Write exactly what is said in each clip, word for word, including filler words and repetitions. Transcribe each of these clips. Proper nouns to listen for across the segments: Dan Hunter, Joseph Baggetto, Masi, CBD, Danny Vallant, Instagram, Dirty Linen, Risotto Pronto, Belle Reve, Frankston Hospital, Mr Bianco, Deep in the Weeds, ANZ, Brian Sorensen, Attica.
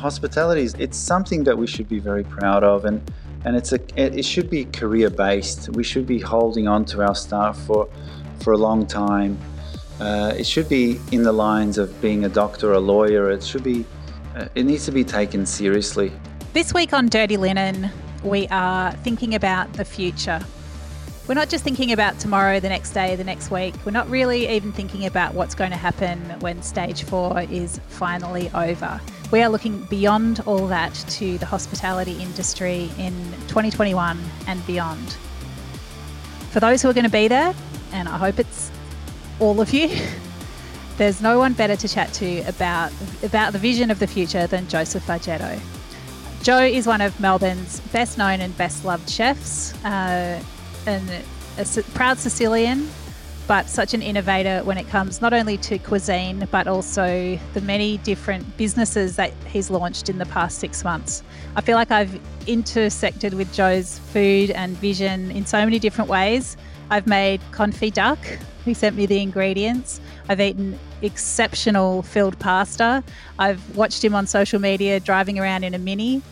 hospitality, it's something that we should be very proud of, and and it's a it should be career based. We should be holding on to our staff for for a long time. Uh, it should be in the lines of being a doctor, a lawyer. It should be uh, it needs to be taken seriously. This week on Dirty Linen, we are thinking about the future. We're not just thinking about tomorrow, the next day, the next week. We're not really even thinking about what's going to happen when stage four is finally over. We are looking beyond all that to the hospitality industry in twenty twenty-one and beyond. For those who are going to be there, and I hope it's all of you, there's no one better to chat to about, about the vision of the future than Joseph Baggetto. Joe is one of Melbourne's best known and best loved chefs. Uh, and a proud Sicilian, but such an innovator when it comes not only to cuisine, but also the many different businesses that he's launched in the past six months. I feel like I've intersected with Joe's food and vision in so many different ways. I've made confit duck, he sent me the ingredients. I've eaten exceptional filled pasta. I've watched him on social media driving around in a Mini.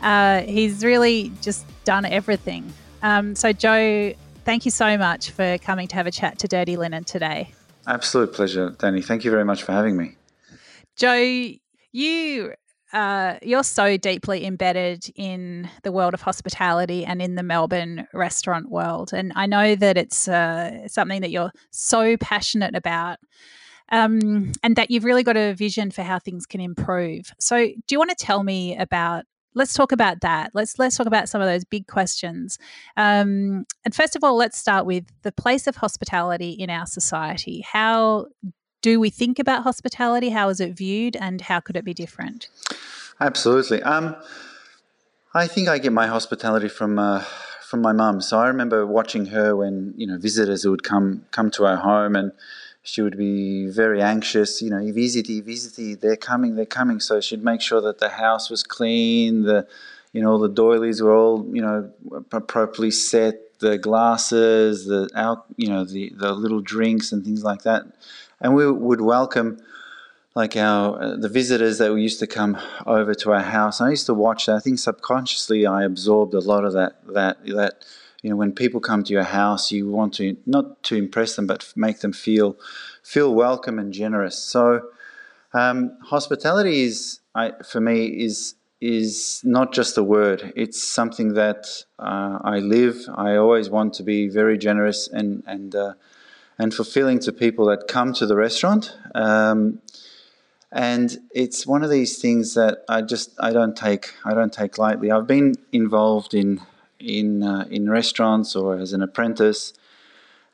Uh, he's really just done everything. Um, so, Joe, thank you so much for coming to have a chat to Dirty Linen today. Absolute pleasure, Danny. Thank you very much for having me. Joe, you, uh, you're so deeply embedded in the world of hospitality and in the Melbourne restaurant world. And I know that it's uh, something that you're so passionate about, um, and that you've really got a vision for how things can improve. So do you want to tell me about Let's talk about that. Let's let's talk about some of those big questions. Um, and first of all, let's start with the place of hospitality in our society. How do we think about hospitality? How is it viewed, and how could it be different? Absolutely. Um, I think I get my hospitality from uh, from my mum. So I remember watching her when you know visitors would come come to our home, and she would be very anxious, you know, i visiti, visiti, they're coming, they're coming. So she'd make sure that the house was clean, the, you know, all the doilies were all, you know, properly set, the glasses, the, you know, the, the little drinks and things like that. And we would welcome, like, our, the visitors that used to come over to our house. And I used to watch that. I think subconsciously I absorbed a lot of that, that, that, you know, when people come to your house, you want to not to impress them, but make them feel feel welcome and generous. So, um, hospitality is, I, for me, is is not just a word. It's something that uh, I live. I always want to be very generous and and uh, and fulfilling to people that come to the restaurant. Um, and it's one of these things that I just I don't take I don't take lightly. I've been involved in. in uh, in restaurants or as an apprentice,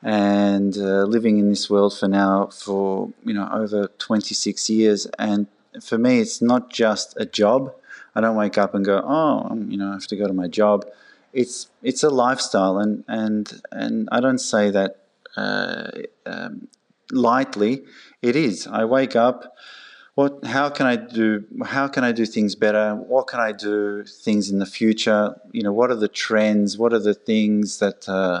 and uh, living in this world for now for you know over twenty-six years, and for me it's not just a job. I don't wake up and go, oh I'm, you know I have to go to my job. It's it's a lifestyle, and and and I don't say that uh, um, lightly. It is. I wake up, What? How can I do? How can I do things better? What can I do things in the future? You know, what are the trends? What are the things that uh,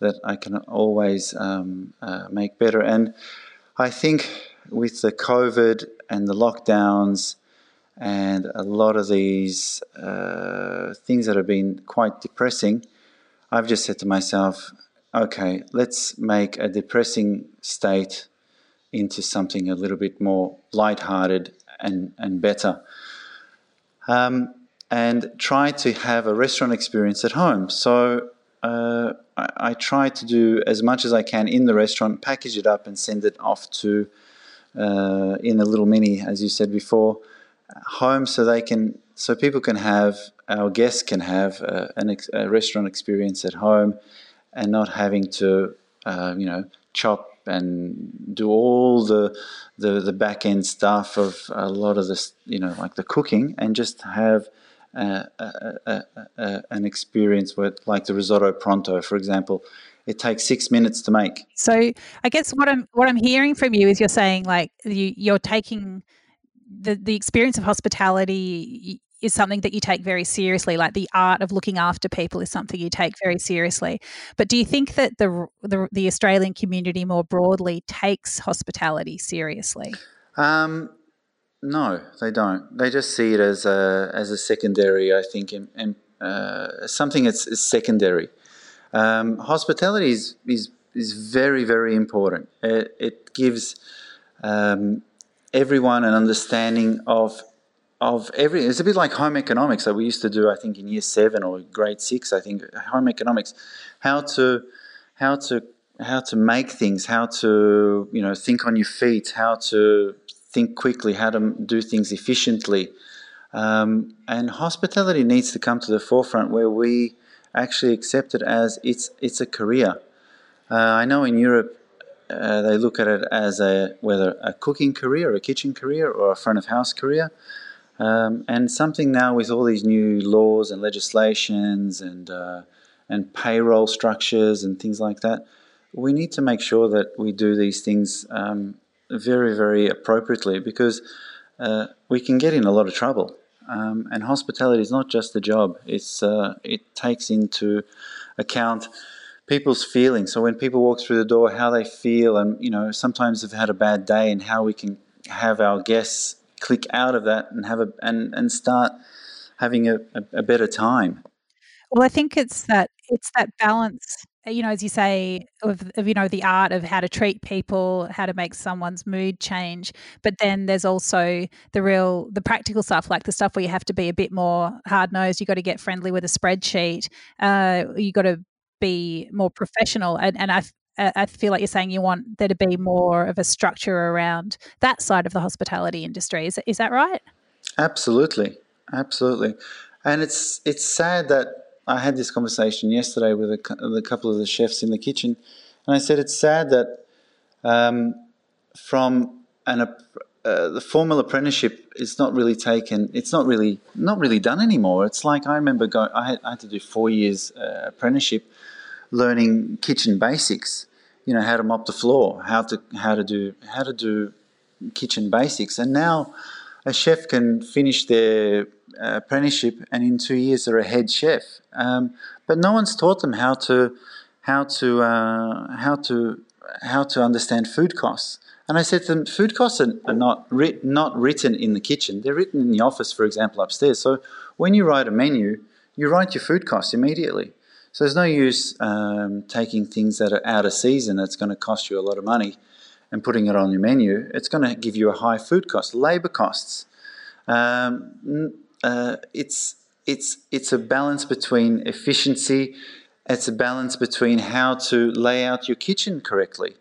that I can always um, uh, make better? And I think with the COVID and the lockdowns and a lot of these uh, things that have been quite depressing, I've just said to myself, okay, let's make a depressing state into something a little bit more lighthearted and and better, um, and try to have a restaurant experience at home. So uh, I, I try to do as much as I can in the restaurant, package it up and send it off to uh, in a little mini, as you said before, home, so they can so people can have our guests can have a, an ex, a restaurant experience at home, and not having to uh, you know chop and do all the, the the back end stuff of a lot of this, you know, like the cooking, and just have uh, a, a, a, an experience with, like, the Risotto Pronto, for example. It takes six minutes to make. So I guess what I'm what I'm hearing from you is you're saying, like, you, you're taking the the experience of hospitality is something that you take very seriously, like the art of looking after people is something you take very seriously. But do you think that the the, the Australian community more broadly takes hospitality seriously? Um, No, they don't. They just see it as a as a secondary, I think, in, in, uh, something that's is secondary. Um, hospitality is, is is very, very important. It, it gives um, everyone an understanding of of every. It's a bit like home economics that we used to do, I think, in year seven or grade six. I think home economics, how to how to how to make things, how to you know think on your feet, how to think quickly, how to do things efficiently. Um, and hospitality needs to come to the forefront where we actually accept it as it's it's a career. Uh, I know in Europe uh, they look at it as a whether a cooking career, a kitchen career, or a front of house career. Um, and something now with all these new laws and legislations and, uh, and payroll structures and things like that, we need to make sure that we do these things um, very, very appropriately, because uh, we can get in a lot of trouble. Um, and hospitality is not just a job. It's uh, it takes into account people's feelings. So when people walk through the door, how they feel, and you know sometimes they've had a bad day, and how we can have our guests click out of that and have a and, and start having a, a, a better time. Well, I think it's that it's that balance. You know, as you say, of, of, you know, the art of how to treat people, how to make someone's mood change. But then there's also the real, the practical stuff, like the stuff where you have to be a bit more hard-nosed. You've got to get friendly with a spreadsheet. Uh, you've got to be more professional. And, and I, I feel like you're saying you want there to be more of a structure around that side of the hospitality industry. Is, is that right? Absolutely. Absolutely. And it's it's sad that I had this conversation yesterday with a, with a couple of the chefs in the kitchen, and I said it's sad that um, from an uh, the formal apprenticeship is not really taken. It's not really not really done anymore. It's like I remember going. I had, I had to do four years uh, apprenticeship, learning kitchen basics. You know how to mop the floor, how to how to do how to do kitchen basics, and now a chef can finish their Uh, apprenticeship, and in two years they're a head chef. Um, but no one's taught them how to, how to, uh, how to, how to understand food costs. And I said to them, food costs are, are not writ- not written in the kitchen. They're written in the office, for example, upstairs. So when you write a menu, you write your food costs immediately. So there's no use um, taking things that are out of season that's going to cost you a lot of money and putting it on your menu. It's going to give you a high food cost, labour costs. Um, n- Uh, it's it's it's a balance between efficiency. It's a balance between how to lay out your kitchen correctly.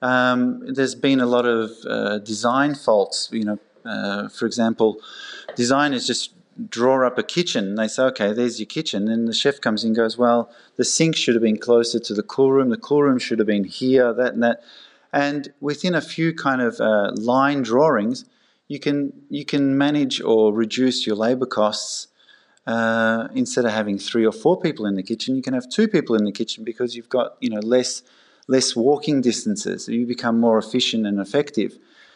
Um, there's been a lot of uh, design faults. You know, uh, for example, designers just draw up a kitchen and they say, "Okay, there's your kitchen." Then the chef comes in and goes, "Well, the sink should have been closer to the cool room. The cool room should have been here. That and that." And within a few kind of uh, line drawings, you can you can manage or reduce your labour costs. Uh, instead of having three or four people in the kitchen, you can have two people in the kitchen because you've got you know less less walking distances. You become more efficient and effective.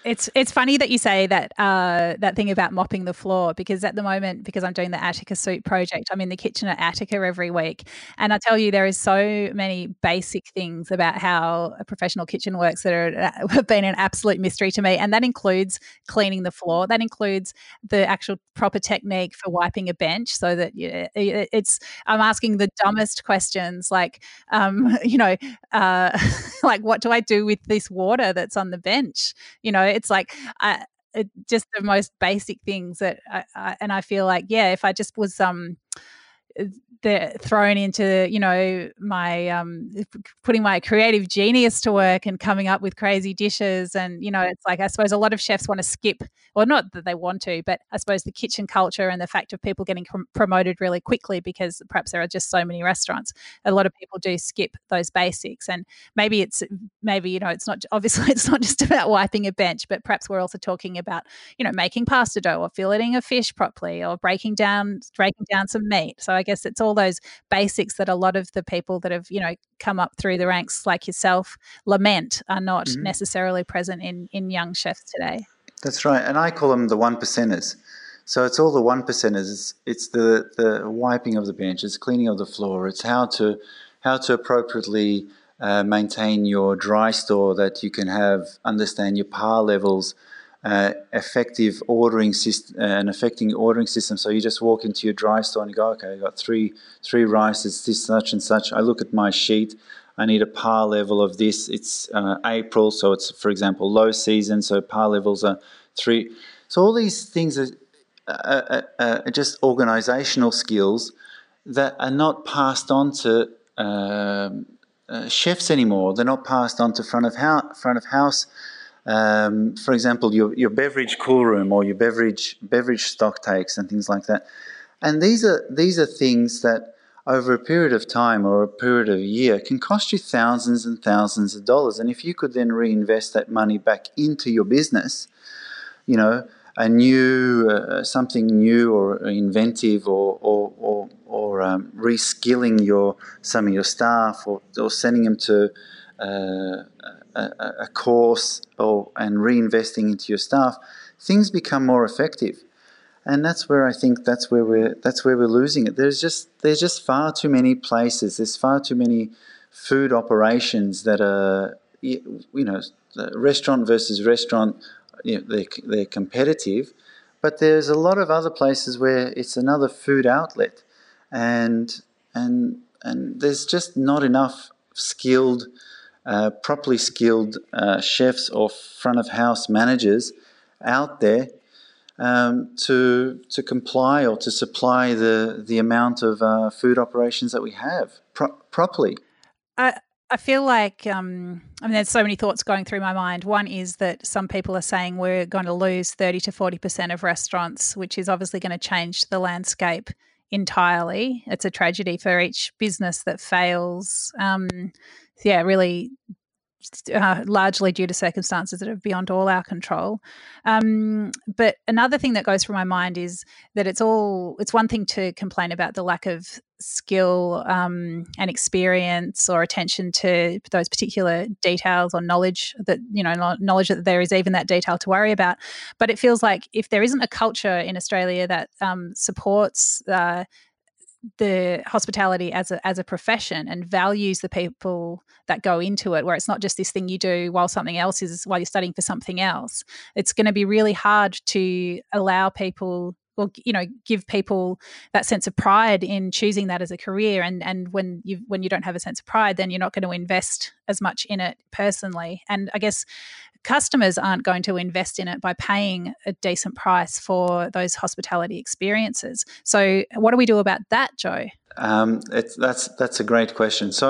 It's it's funny that you say that uh, that thing about mopping the floor, because at the moment, because I'm doing the Attica soup project, I'm in the kitchen at Attica every week, and I tell you there is so many basic things about how a professional kitchen works that are, have been an absolute mystery to me, and that includes cleaning the floor. That includes the actual proper technique for wiping a bench, so that it, it's I'm asking the dumbest questions like um, you know uh, like what do I do with this water that's on the bench, you know. It's like uh, it, just the most basic things that, I, I, and I feel like, yeah, if I just was um, the, thrown into, you know, my um, putting my creative genius to work and coming up with crazy dishes, and you know, it's like I suppose a lot of chefs want to skip, well, not that they want to, but I suppose the kitchen culture and the fact of people getting com- promoted really quickly because perhaps there are just so many restaurants. A lot of people do skip those basics, and maybe it's maybe you know, it's not obviously it's not just about wiping a bench, but perhaps we're also talking about you know making pasta dough or filleting a fish properly or breaking down breaking down some meat. So I guess it's all those basics that a lot of the people that have, you know, come up through the ranks like yourself lament are not mm-hmm. necessarily present in, in young chefs today. That's right. And I call them the one percenters. So it's all the one percenters. It's, it's the, the wiping of the bench, it's cleaning of the floor, it's how to how to appropriately uh, maintain your dry store that you can have, understand your par levels, uh, effective ordering system, uh, an effective ordering system. So you just walk into your dry store and you go, okay, I got three three rice. It's this such and such. I look at my sheet. I need a par level of this. It's uh, April, so it's, for example, low season. So par levels are three. So all these things are, are, are, are just organisational skills that are not passed on to um, uh, chefs anymore. They're not passed on to front of house. Front of house. Um, for example, your, your beverage cool room or your beverage beverage stock takes and things like that. And these are these are things that over a period of time or a period of a year can cost you thousands and thousands of dollars. And if you could then reinvest that money back into your business, you know, a new uh, something new or inventive or or or, or um, reskilling your some of your staff or or sending them to Uh, a, a course or and reinvesting into your staff, things become more effective, and that's where I think that's where we're that's where we're losing it. There's just there's just far too many places. There's far too many food operations that are you know restaurant versus restaurant. You know, they're they're competitive, but there's a lot of other places where it's another food outlet, and and and there's just not enough skilled. Uh, properly skilled uh, chefs or front of house managers out there um, to to comply or to supply the the amount of uh, food operations that we have pro- properly. I I feel like um, I mean, there's so many thoughts going through my mind. One is that some people are saying we're going to lose thirty to forty percent of restaurants, which is obviously going to change the landscape entirely. It's a tragedy for each business that fails. Um, Yeah, really uh, largely due to circumstances that are beyond all our control. Um, but another thing that goes through my mind is that it's all, it's one thing to complain about the lack of skill um, and experience or attention to those particular details or knowledge that, you know, knowledge that there is even that detail to worry about. But it feels like if there isn't a culture in Australia that um, supports uh the hospitality as a as a profession and values the people that go into it, where it's not just this thing you do while something else is while you're studying for something else. It's going to be really hard to allow people or you know give people that sense of pride in choosing that as a career. And and when you when you don't have a sense of pride, then you're not going to invest as much in it personally. And I guess customers aren't going to invest in it by paying a decent price for those hospitality experiences. So, what do we do about that, Joe? Um, it's, that's that's a great question. So,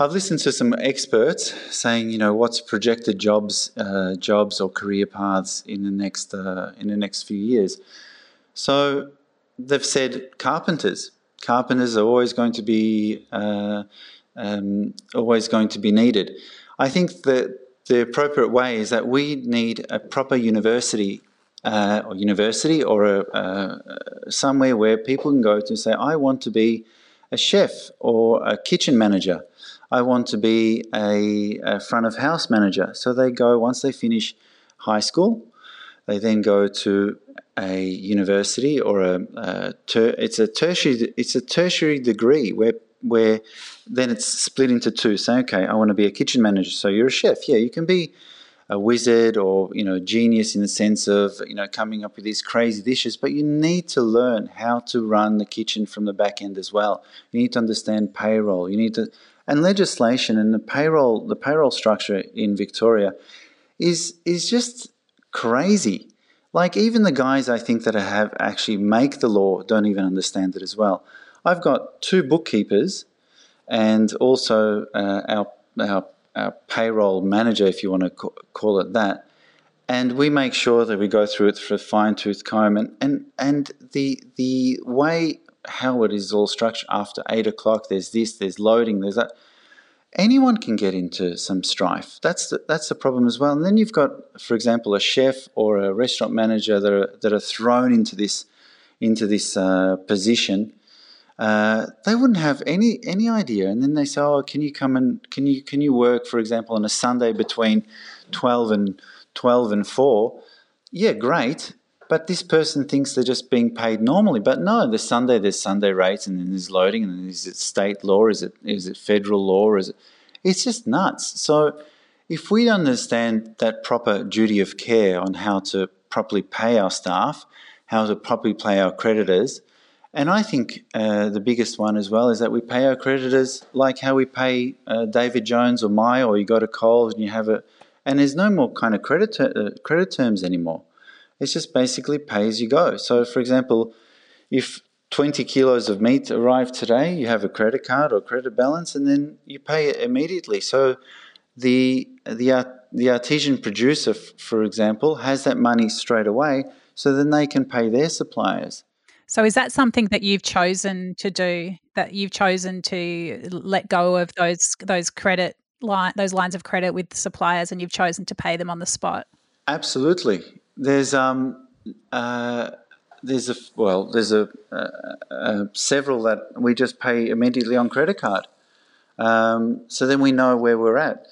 I've listened to some experts saying, you know, what's projected jobs, uh, jobs or career paths in the next uh, in the next few years. So, they've said carpenters. Carpenters are always going to be uh, um, always going to be needed. I think that. The appropriate way is that we need a proper university uh, or university or a, uh, somewhere where people can go to say, I want to be a chef or a kitchen manager. I want to be a, a front of house manager. So they go, once they finish high school, they then go to a university or a, a ter- it's a tertiary it's a tertiary degree where where then it's split into two. Say, okay, I want to be a kitchen manager. So you're a chef. Yeah, you can be a wizard or, you know, genius in the sense of, you know, coming up with these crazy dishes, but you need to learn how to run the kitchen from the back end as well. You need to understand payroll. You need to, and legislation and the payroll, the payroll structure in Victoria is is just crazy. Like even the guys I think that have actually make the law don't even understand it as well. I've got two bookkeepers and also uh, our, our our payroll manager, if you want to ca- call it that, and we make sure that we go through it for a fine-tooth comb. And, and, and the the way how it is all structured, after eight o'clock, there's this, there's loading, there's that. Anyone can get into some strife. That's the, that's the problem as well. And then you've got, for example, a chef or a restaurant manager that are, that are thrown into this, into this uh, position. Uh, they wouldn't have any any idea, and then they say, "Oh, can you come and can you can you work, for example, on a Sunday between twelve and twelve and four?" Yeah, great, but this person thinks they're just being paid normally. But no, there's Sunday, there's Sunday rates, and then there's loading, and then is it state law? Is it is it federal law? Is it? It's just nuts. So If we understand that proper duty of care on how to properly pay our staff, how to properly pay our creditors, and I think uh, the biggest one as well is that we pay our creditors like how we pay uh, David Jones or Maya, or you go to Coles and you have a, and there's no more kind of credit, ter- uh, credit terms anymore. It's just basically pay as you go. So, for example, if twenty kilos of meat arrived today, you have a credit card or credit balance and then you pay it immediately. So the the the artisan producer, for example, has that money straight away, so then they can pay their suppliers. So is that something that you've chosen to do, that you've chosen to let go of those those credit line, those lines of credit with suppliers, and you've chosen to pay them on the spot? Absolutely. There's um uh there's a well there's a uh, uh, several that we just pay immediately on credit card. Um, so then we know where we're at.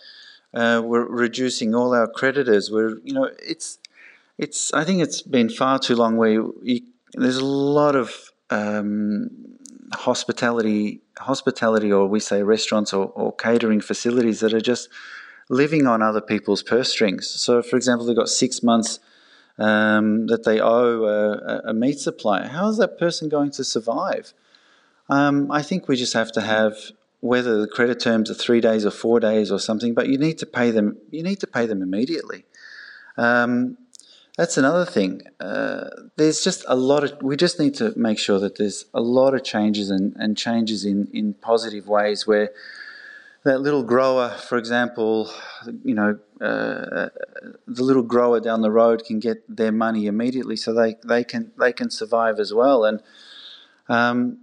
Uh, we're reducing all our creditors. We're, you know, it's, it's. I think it's been far too long where you, you, there's a lot of um, hospitality, hospitality, or we say restaurants or, or catering facilities that are just living on other people's purse strings. So, for example, they've got six months um, that they owe a, a meat supplier. How is that person going to survive? Um, I think we just have to have, whether the credit terms are three days or four days or something, but you need to pay them. You need to pay them immediately. Um, that's another thing. Uh, there's just a lot of. We just need to make sure that there's a lot of changes and, and changes in, in positive ways. Where that little grower, for example, you know, uh, the little grower down the road can get their money immediately, so they, they can they can survive as well. And um,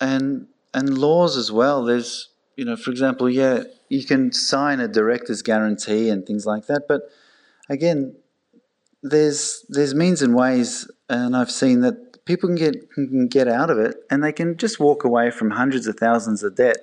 and. And laws as well, there's, you know, for example, yeah, you can sign a director's guarantee and things like that. But again, there's there's means and ways, and I've seen that people can get can get out of it and they can just walk away from hundreds of thousands of debt.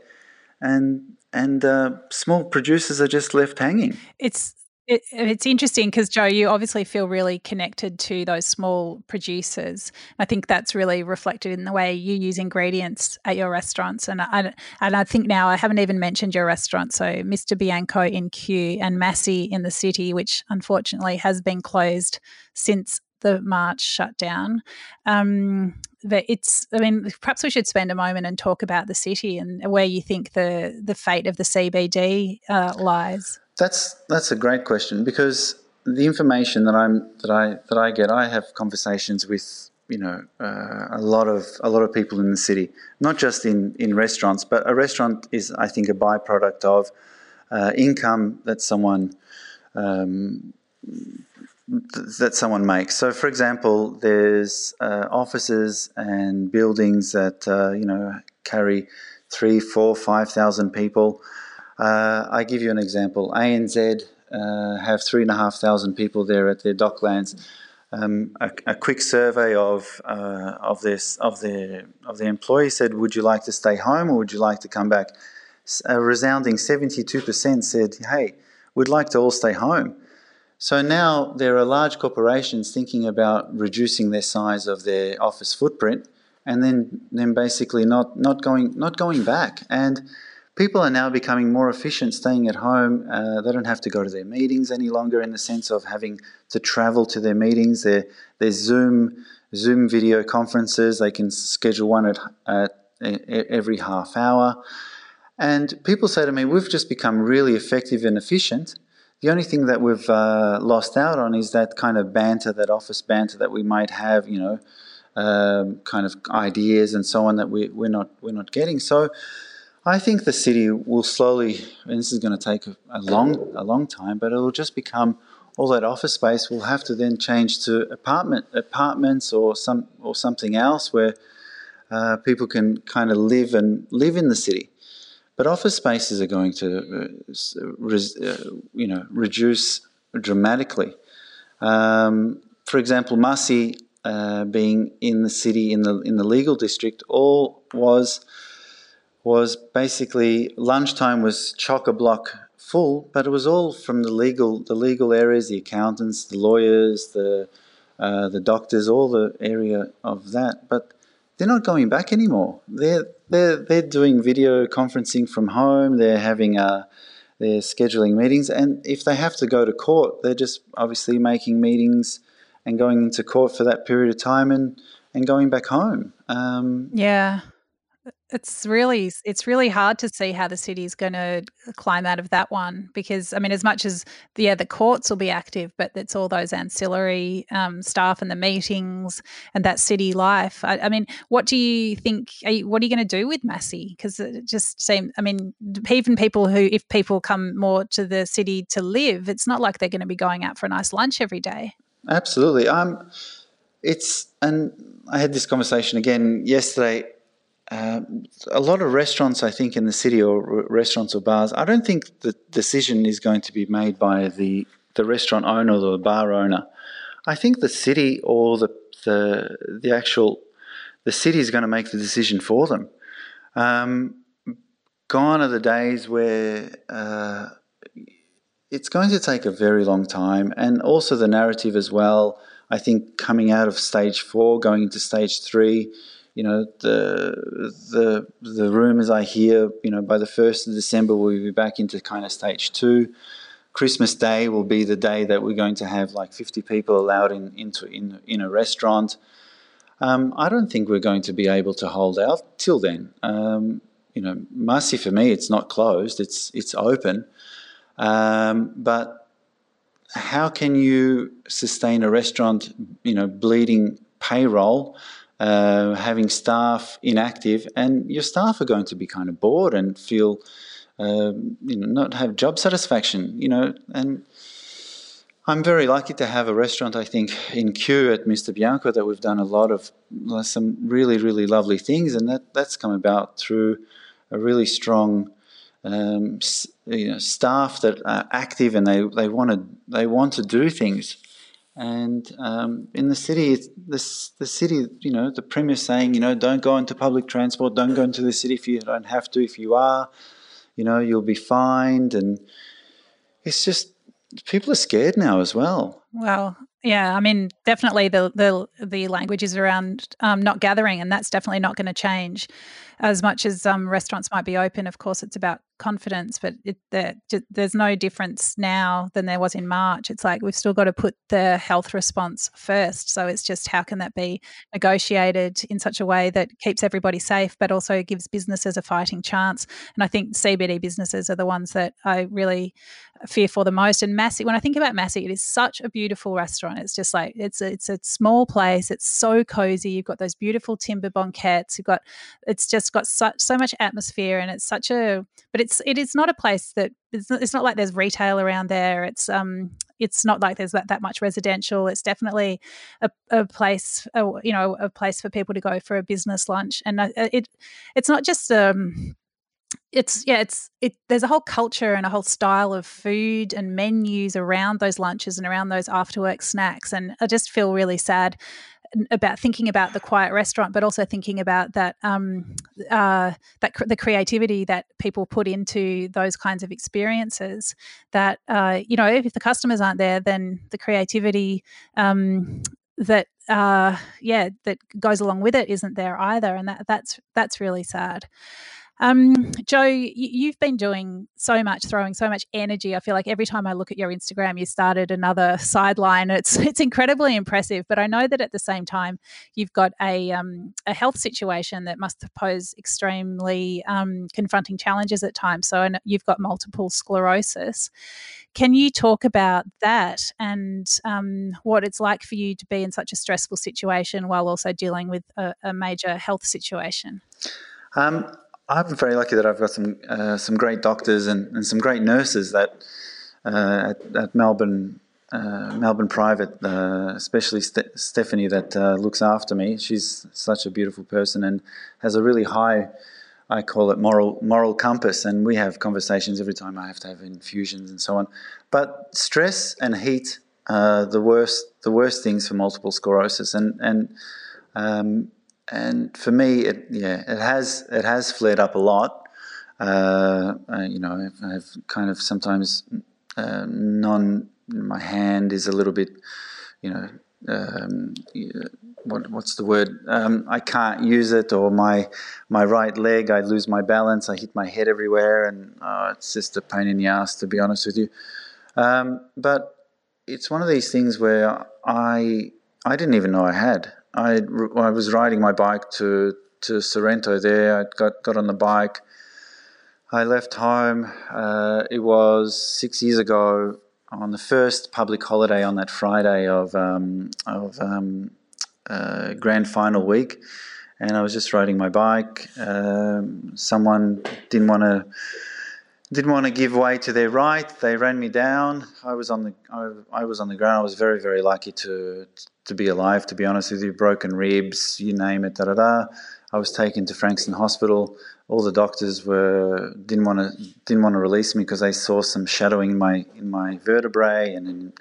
And, and uh, small producers are just left hanging. It's It, it's interesting because, Joe, you obviously feel really connected to those small producers. I think that's really reflected in the way you use ingredients at your restaurants. And I, and I think now I haven't even mentioned your restaurant. So Mr Bianco in Kew and Masi in the city, which unfortunately has been closed since the March shutdown. Um, but it's, I mean, perhaps we should spend a moment and talk about the city and where you think the, the fate of the C B D uh, lies. That's that's a great question, because the information that I'm that I that I get, I have conversations with you know uh, a lot of a lot of people in the city, not just in, in restaurants, but a restaurant is, I think, a byproduct of uh, income that someone um, th- that someone makes. So, for example, there's uh, offices and buildings that uh, you know carry three, four, five thousand people. Uh, I give you an example. A N Z uh, have three and a half thousand people there at their docklands. Um, a, a quick survey of uh, of their of their of their employees said, "Would you like to stay home or would you like to come back?" A resounding seventy-two percent said, "Hey, we'd like to all stay home." So now there are large corporations thinking about reducing their size of their office footprint, and then then basically not not going not going back and. People are now becoming more efficient staying at home. Uh, they don't have to go to their meetings any longer in the sense of having to travel to their meetings. Their, their Zoom Zoom video conferences, they can schedule one at, at every half hour. And people say to me, we've just become really effective and efficient. The only thing that we've uh, lost out on is that kind of banter, that office banter that we might have, you know, um, kind of ideas and so on that we, we're not we're not getting. So I think the city will slowly, and this is going to take a, a long, a long time, but it'll just become all that office space will have to then change to apartment, apartments, or some, or something else where uh, people can kind of live and live in the city. But office spaces are going to, uh, res, uh, you know, reduce dramatically. Um, for example, Masi uh, being in the city in the in the legal district, all was. was basically lunchtime was chock-a-block full, but it was all from the legal the legal areas, the accountants, the lawyers, the uh, the doctors, all the area of that. But they're not going back anymore. They're they're they're doing video conferencing from home. They're having a they're scheduling meetings, and if they have to go to court, they're just obviously making meetings and going into court for that period of time and, and going back home. Um, yeah. It's really it's really hard to see how the city's going to climb out of that one, because, I mean, as much as, the, yeah, the courts will be active, but it's all those ancillary um, staff and the meetings and that city life. I, I mean, what do you think, are you, what are you going to do with Masi? Because it just seems, I mean, even people who, if people come more to the city to live, it's not like they're going to be going out for a nice lunch every day. Absolutely. Um, it's, and I had this conversation again yesterday. Uh, a lot of restaurants, I think, in the city, or r- restaurants or bars, I don't think the decision is going to be made by the, the restaurant owner or the bar owner. I think the city or the the the actual the city is going to make the decision for them. Um, gone are the days where uh, it's going to take a very long time, and also the narrative as well. I think coming out of stage four, going into stage three. You know, the the the rumours I hear, you know, by the first of December we'll be back into kind of stage two. Christmas Day will be the day that we're going to have like fifty people allowed in into in, in a restaurant. Um, I don't think we're going to be able to hold out till then. Um, you know, Masi for me, it's not closed, it's it's open. Um, but how can you sustain a restaurant, you know, bleeding payroll? Uh, having staff inactive, and your staff are going to be kind of bored and feel, uh, you know, not have job satisfaction, you know. And I'm very lucky to have a restaurant, I think, in Kew at Mr Bianco that we've done a lot of some really, really lovely things, and that, that's come about through a really strong um, you know, staff that are active and they, they, wanna, they want to do things. And um, in the city, it's this, the city, you know, the Premier saying, you know, don't go into public transport, don't go into the city if you don't have to. If you are, you know, you'll be fined. And it's just people are scared now as well. Well, yeah, I mean, definitely the the, the language is around um, not gathering, and that's definitely not going to change. As much as um, restaurants might be open, of course, it's about confidence, but it, there's no difference now than there was in March. It's like we've still got to put the health response first. So it's just how can that be negotiated in such a way that keeps everybody safe but also gives businesses a fighting chance. And I think C B D businesses are the ones that I really fear for the most. And Masi, when I think about Masi, it is such a beautiful restaurant. It's just like it's a, it's a small place. It's so cozy. You've got those beautiful timber banquettes. You've got it's just got such so much atmosphere, and it's such a but it's It's it is not a place that it's not, it's not like there's retail around there. It's um it's not like there's that, that much residential. It's definitely a, a place a, you know a place for people to go for a business lunch, and it it's not just um it's yeah it's it there's a whole culture and a whole style of food and menus around those lunches and around those after work snacks, and I just feel really sad about thinking about the quiet restaurant, but also thinking about that um, uh, that cr- the creativity that people put into those kinds of experiences. That uh, you know, if, if the customers aren't there, then the creativity um, that uh, yeah that goes along with it isn't there either, and that that's that's really sad. Um, Joe, you, you've been doing so much, throwing so much energy. I feel like every time I look at your Instagram, you started another sideline. It's it's incredibly impressive, but I know that at the same time, you've got a um, a health situation that must pose extremely um, confronting challenges at times. So and you've got multiple sclerosis. Can you talk about that and um, what it's like for you to be in such a stressful situation while also dealing with a, a major health situation? Um. I'm very lucky that I've got some uh, some great doctors and, and some great nurses that uh, at, at Melbourne uh, Melbourne Private, uh, especially St- Stephanie that uh, looks after me. She's such a beautiful person and has a really high, I call it moral moral compass. And we have conversations every time I have to have infusions and so on. But stress and heat are the worst the worst things for multiple sclerosis, and and um, And for me, it yeah, it has it has flared up a lot. Uh, I, you know, I've, I've kind of sometimes uh, non. My hand is a little bit, you know, um, what, what's the word? Um, I can't use it, or my my right leg, I lose my balance, I hit my head everywhere, and oh, it's just a pain in the ass, to be honest with you. Um, but it's one of these things where I I didn't even know I had. I, I was riding my bike to to Sorrento there. I got got on the bike. I left home. Uh, it was six years ago on the first public holiday on that Friday of um, of um, uh, grand final week, and I was just riding my bike. Um, someone didn't want to didn't want to give way to their right. They ran me down. I was on the I, I was on the ground. I was very very lucky to. to to be alive, to be honest with you. Broken ribs, you name it, da-da-da. I was taken to Frankston Hospital. All the doctors were didn't want to didn't want to release me because they saw some shadowing in my in my vertebrae and in,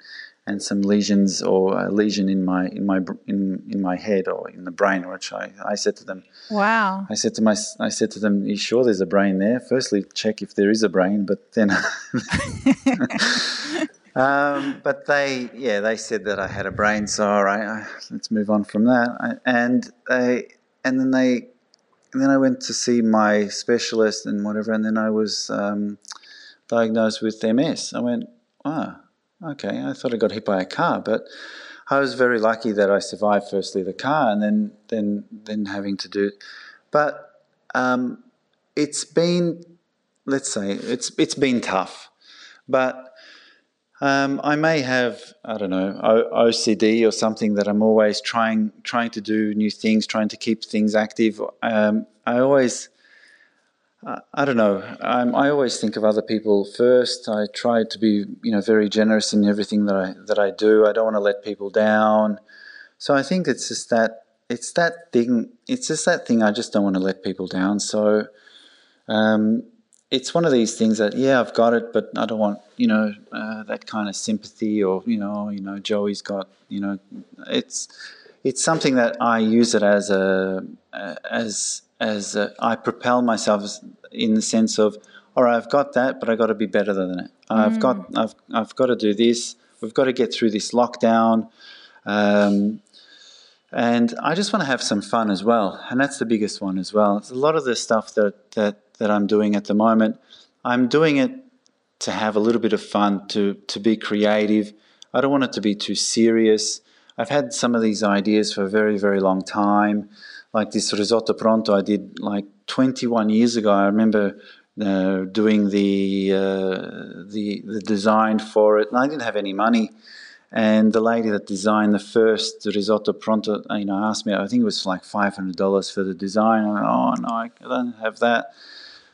and some lesions or a lesion in my in my in, in my head or in the brain, which I, I said to them. Wow. I said to my I said to them, "You sure there's a brain there? Firstly, check if there is a brain, but then." Um, but they, yeah, they said that I had a brain, so all right, I, let's move on from that. I, and they, and then they, and then I went to see my specialist and whatever, and then I was um, diagnosed with M S. I went, ah, oh, okay, I thought I got hit by a car, but I was very lucky that I survived. Firstly, the car, and then then then having to do, but um, it's been, let's say, it's it's been tough, but. Um, I may have, I don't know, o OCD or something that I'm always trying trying to do new things, trying to keep things active. Um, I always, uh, I don't know, I'm, I always think of other people first. I try to be, you know, very generous in everything that I that I do. I don't want to let people down. So I think it's just that, it's that thing, it's just that thing I just don't want to let people down. So, um it's one of these things that, yeah, I've got it, but I don't want, you know, uh, that kind of sympathy or, you know, you know, Joey's got, you know, it's it's something that I use it as a, as, as a, I propel myself in the sense of, all right, I've got that, but I've got to be better than it. Mm. I've got, I've, I've got to do this. We've got to get through this lockdown. Um, and I just want to have some fun as well. And that's the biggest one as well. It's a lot of the stuff that, that, that I'm doing at the moment, I'm doing it to have a little bit of fun, to to be creative. I don't want it to be too serious. I've had some of these ideas for a very, very long time, like this Risotto Pronto I did like twenty-one years ago. I remember uh, doing the, uh, the, the design for it, and I didn't have any money. And the lady that designed the first Risotto Pronto, you know, asked me, I think it was like five hundred dollars for the design. I went, oh, no, I don't have that.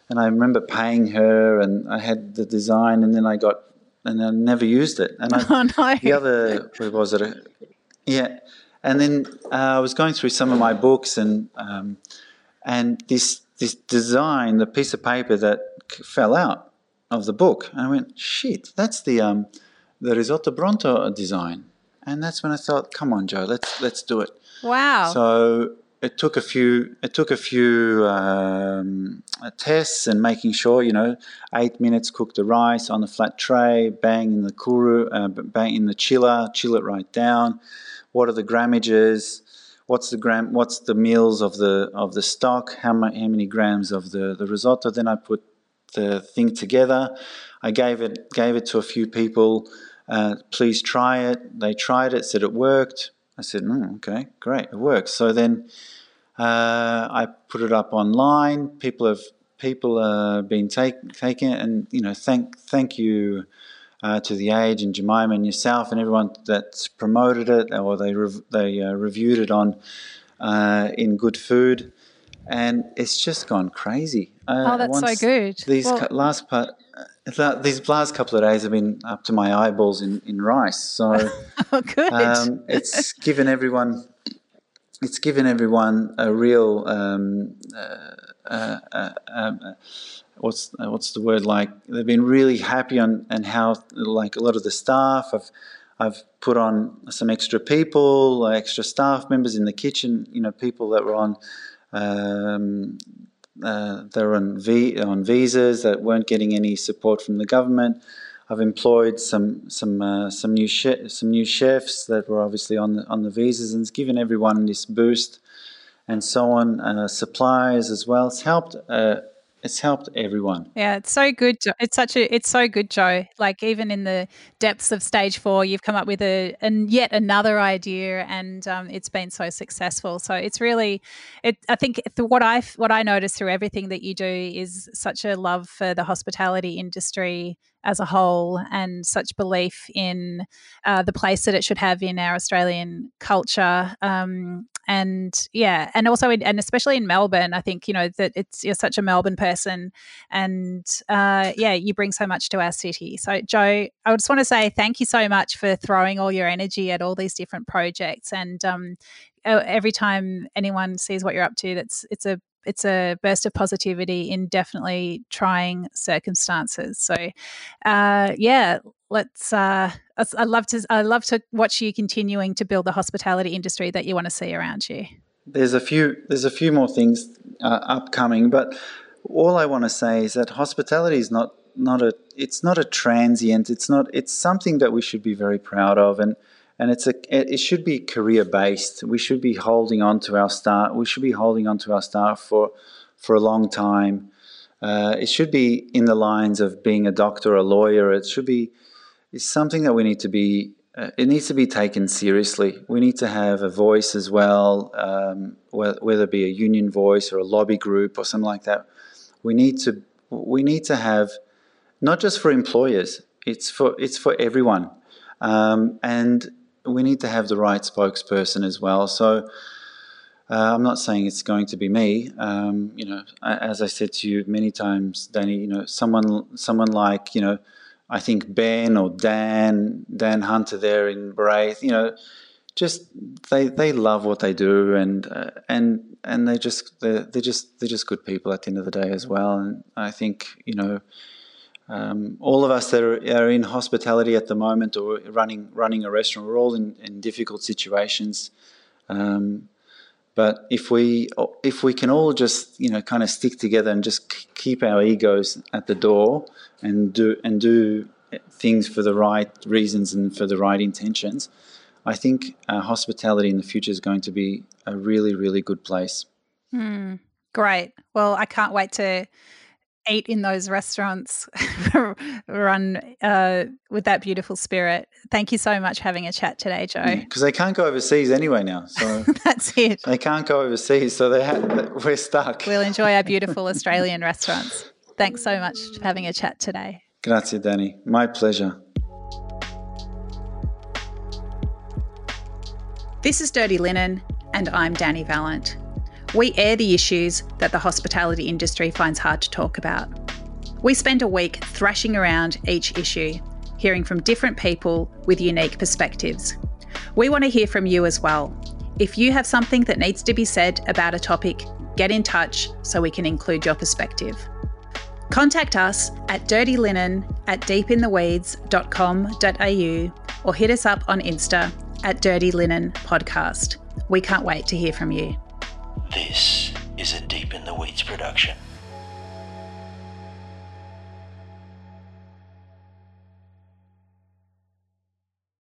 And I remember paying her, and I had the design, and then I got, and I never used it. And I, oh, no. The other, where was it? Yeah. And then uh, I was going through some of my books, and um, and this this design, the piece of paper that fell out of the book, and I went, shit, that's the um, the Risotto Pronto design. And that's when I thought, come on, Joe, let's let's do it. Wow. So. It took a few. It took a few um, tests and making sure, you know, eight minutes cook the rice on the flat tray, bang in the kuru, uh, bang in the chiller, chill it right down. What are the grammages? What's the gram? What's the meals of the of the stock? How, ma how many grams of the the risotto? Then I put the thing together. I gave it gave it to a few people. Uh, please try it. They tried it. Said it worked. I said, mm, okay, great, it works. So then uh, I put it up online. People have people uh, been take, taking it, and you know, thank thank you uh, to The Age and Jemima and yourself and everyone that's promoted it, or they rev they uh, reviewed it on uh, in Good Food, and it's just gone crazy. Uh, oh, that's so good. These well, last part. These last couple of days have been up to my eyeballs in, in rice, so oh, good. Um, it's given everyone, it's given everyone a real um, uh, uh, uh, um, what's uh, what's the word? Like they've been really happy on and how like a lot of the staff. I've I've put on some extra people, extra staff members in the kitchen. You know, people that were on. Um, Uh, they were on, v on visas that weren't getting any support from the government. I've employed some some uh, some new chef, some new chefs that were obviously on the, on the visas, and it's given everyone this boost, and so on. Uh, supplies as well. It's helped. Uh, it's helped everyone. Yeah, it's so good. It's such a. It's so good, Joe. Like even in the depths of stage four, you've come up with a and yet another idea, and um, it's been so successful. So it's really, it. I think what I what I notice through everything that you do is such a love for the hospitality industry as a whole, and such belief in uh, the place that it should have in our Australian culture. Um, and yeah, and also, in, and especially in Melbourne, I think, you know, that it's, you're such a Melbourne person, and uh, yeah, you bring so much to our city. So Joe, I just want to say thank you so much for throwing all your energy at all these different projects. And um, every time anyone sees what you're up to, that's, it's a, it's a burst of positivity in definitely trying circumstances. So, uh, yeah, let's. Uh, I love to. I love to watch you continuing to build the hospitality industry that you want to see around you. There's a few. There's a few more things uh, upcoming, but all I want to say is that hospitality is not not a. It's not a transient. It's not. It's something that we should be very proud of, and. And it's a, it should be career-based. We should be holding on to our staff. We should be holding on to our staff for, for a long time. Uh, it should be in the lines of being a doctor, a lawyer. It should be, it's something that we need to be, uh, it needs to be taken seriously. We need to have a voice as well, um, whether it be a union voice or a lobby group or something like that. We need to, we need to have, not just for employers, it's for, it's for everyone. Um, and we need to have the right spokesperson as well. So uh, I'm not saying it's going to be me. Um, you know, as I said to you many times, Danny, you know, someone someone like, you know, I think Ben or Dan, Dan Hunter there in Braith, you know, just they they love what they do, and uh, and and they just they they just they're just good people at the end of the day as well. And I think, you know, Um, all of us that are, are in hospitality at the moment or running running a restaurant, we're all in, in difficult situations. Um, but if we if we can all just, you know, kind of stick together and just keep our egos at the door and do and do things for the right reasons and for the right intentions, I think uh, hospitality in the future is going to be a really, really good place. Mm, great. Well, I can't wait to eat in those restaurants, run uh, with that beautiful spirit. Thank you so much for having a chat today, Joe. Because yeah, they can't go overseas anyway now. So that's it. They can't go overseas, so they ha- we're stuck. We'll enjoy our beautiful Australian restaurants. Thanks so much for having a chat today. Grazie, Danny. My pleasure. This is Dirty Linen, and I'm Danny Vallant. We air the issues that the hospitality industry finds hard to talk about. We spend a week thrashing around each issue, hearing from different people with unique perspectives. We want to hear from you as well. If you have something that needs to be said about a topic, get in touch so we can include your perspective. Contact us at dirty linen at deep in the weeds dot com dot a u or hit us up on Insta at Dirty Linen Podcast. We can't wait to hear from you. This is a Deep in the Weeds production.